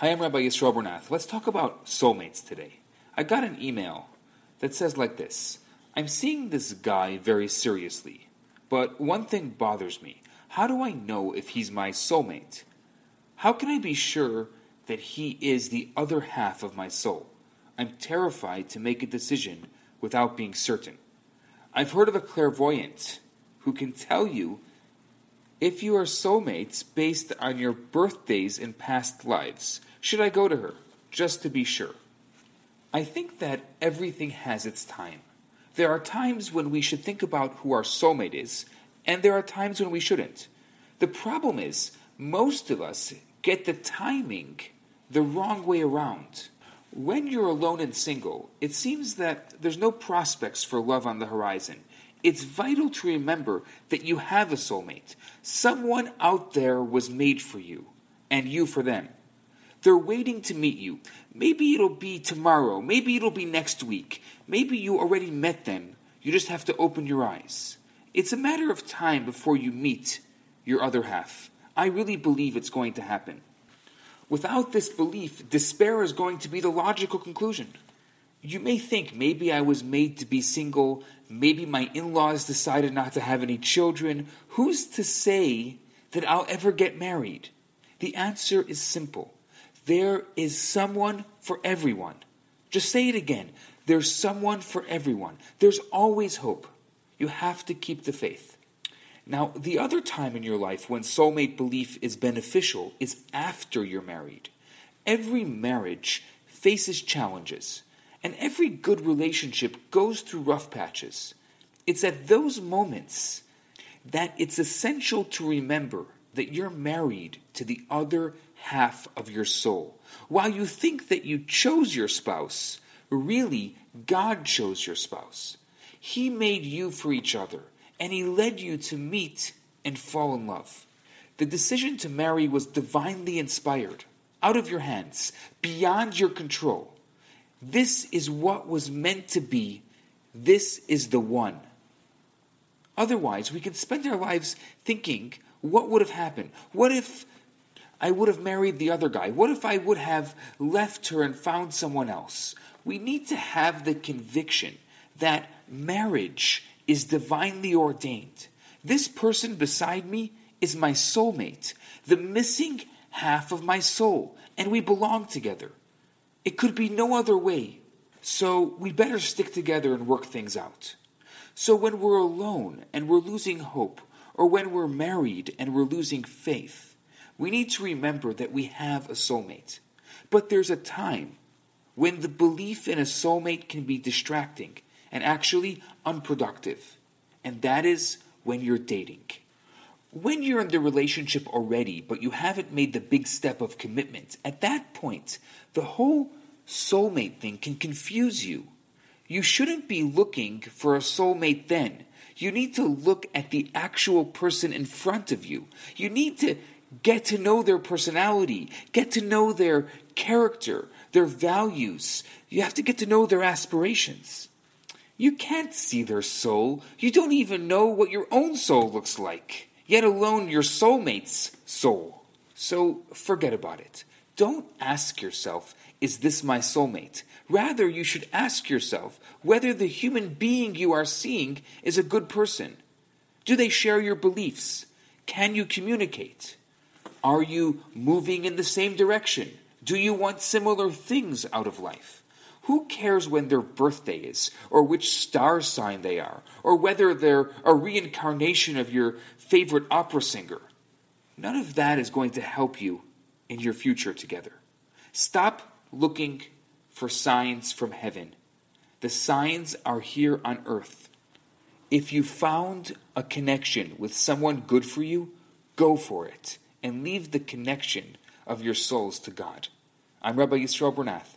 Hi, I'm Rabbi Yisrael Bernath. Let's talk about soulmates today. I got an email that says like this: I'm seeing this guy very seriously, but one thing bothers me. How do I know if he's my soulmate? How can I be sure that he is the other half of my soul? I'm terrified to make a decision without being certain. I've heard of a clairvoyant who can tell you if you are soulmates based on your birthdays and past lives. Should I go to her, just to be sure? I think that everything has its time. There are times when we should think about who our soulmate is, and there are times when we shouldn't. The problem is, most of us get the timing the wrong way around. When you're alone and single, it seems that there's no prospects for love on the horizon. It's vital to remember that you have a soulmate. Someone out there was made for you, and you for them. They're waiting to meet you. Maybe it'll be tomorrow. Maybe it'll be next week. Maybe you already met them. You just have to open your eyes. It's a matter of time before you meet your other half. I really believe it's going to happen. Without this belief, despair is going to be the logical conclusion. You may think, maybe I was made to be single. Maybe my in-laws decided not to have any children. Who's to say that I'll ever get married? The answer is simple. There is someone for everyone. Just say it again. There's someone for everyone. There's always hope. You have to keep the faith. Now, the other time in your life when soulmate belief is beneficial is after you're married. Every marriage faces challenges. And every good relationship goes through rough patches. It's at those moments that it's essential to remember that you're married to the other half of your soul. While you think that you chose your spouse, really, God chose your spouse. He made you for each other, and He led you to meet and fall in love. The decision to marry was divinely inspired, out of your hands, beyond your control. This is what was meant to be. This is the one. Otherwise, we can spend our lives thinking, what would have happened? What if I would have married the other guy? What if I would have left her and found someone else? We need to have the conviction that marriage is divinely ordained. This person beside me is my soulmate, the missing half of my soul, and we belong together. It could be no other way, so we better stick together and work things out. So when we're alone and we're losing hope, or when we're married and we're losing faith, we need to remember that we have a soulmate. But there's a time when the belief in a soulmate can be distracting and actually unproductive, and that is when you're dating. When you're in the relationship already, but you haven't made the big step of commitment, at that point, the whole soulmate thing can confuse you. You shouldn't be looking for a soulmate then. You need to look at the actual person in front of you. You need to get to know their personality, get to know their character, their values. You have to get to know their aspirations. You can't see their soul. You don't even know what your own soul looks like, yet alone your soulmate's soul. So forget about it. Don't ask yourself, is this my soulmate? Rather, you should ask yourself whether the human being you are seeing is a good person. Do they share your beliefs? Can you communicate? Are you moving in the same direction? Do you want similar things out of life? Who cares when their birthday is, or which star sign they are, or whether they're a reincarnation of your favorite opera singer? None of that is going to help you in your future together. Stop looking for signs from heaven. The signs are here on earth. If you found a connection with someone good for you, go for it and leave the connection of your souls to God. I'm Rabbi Yisrael Bernath.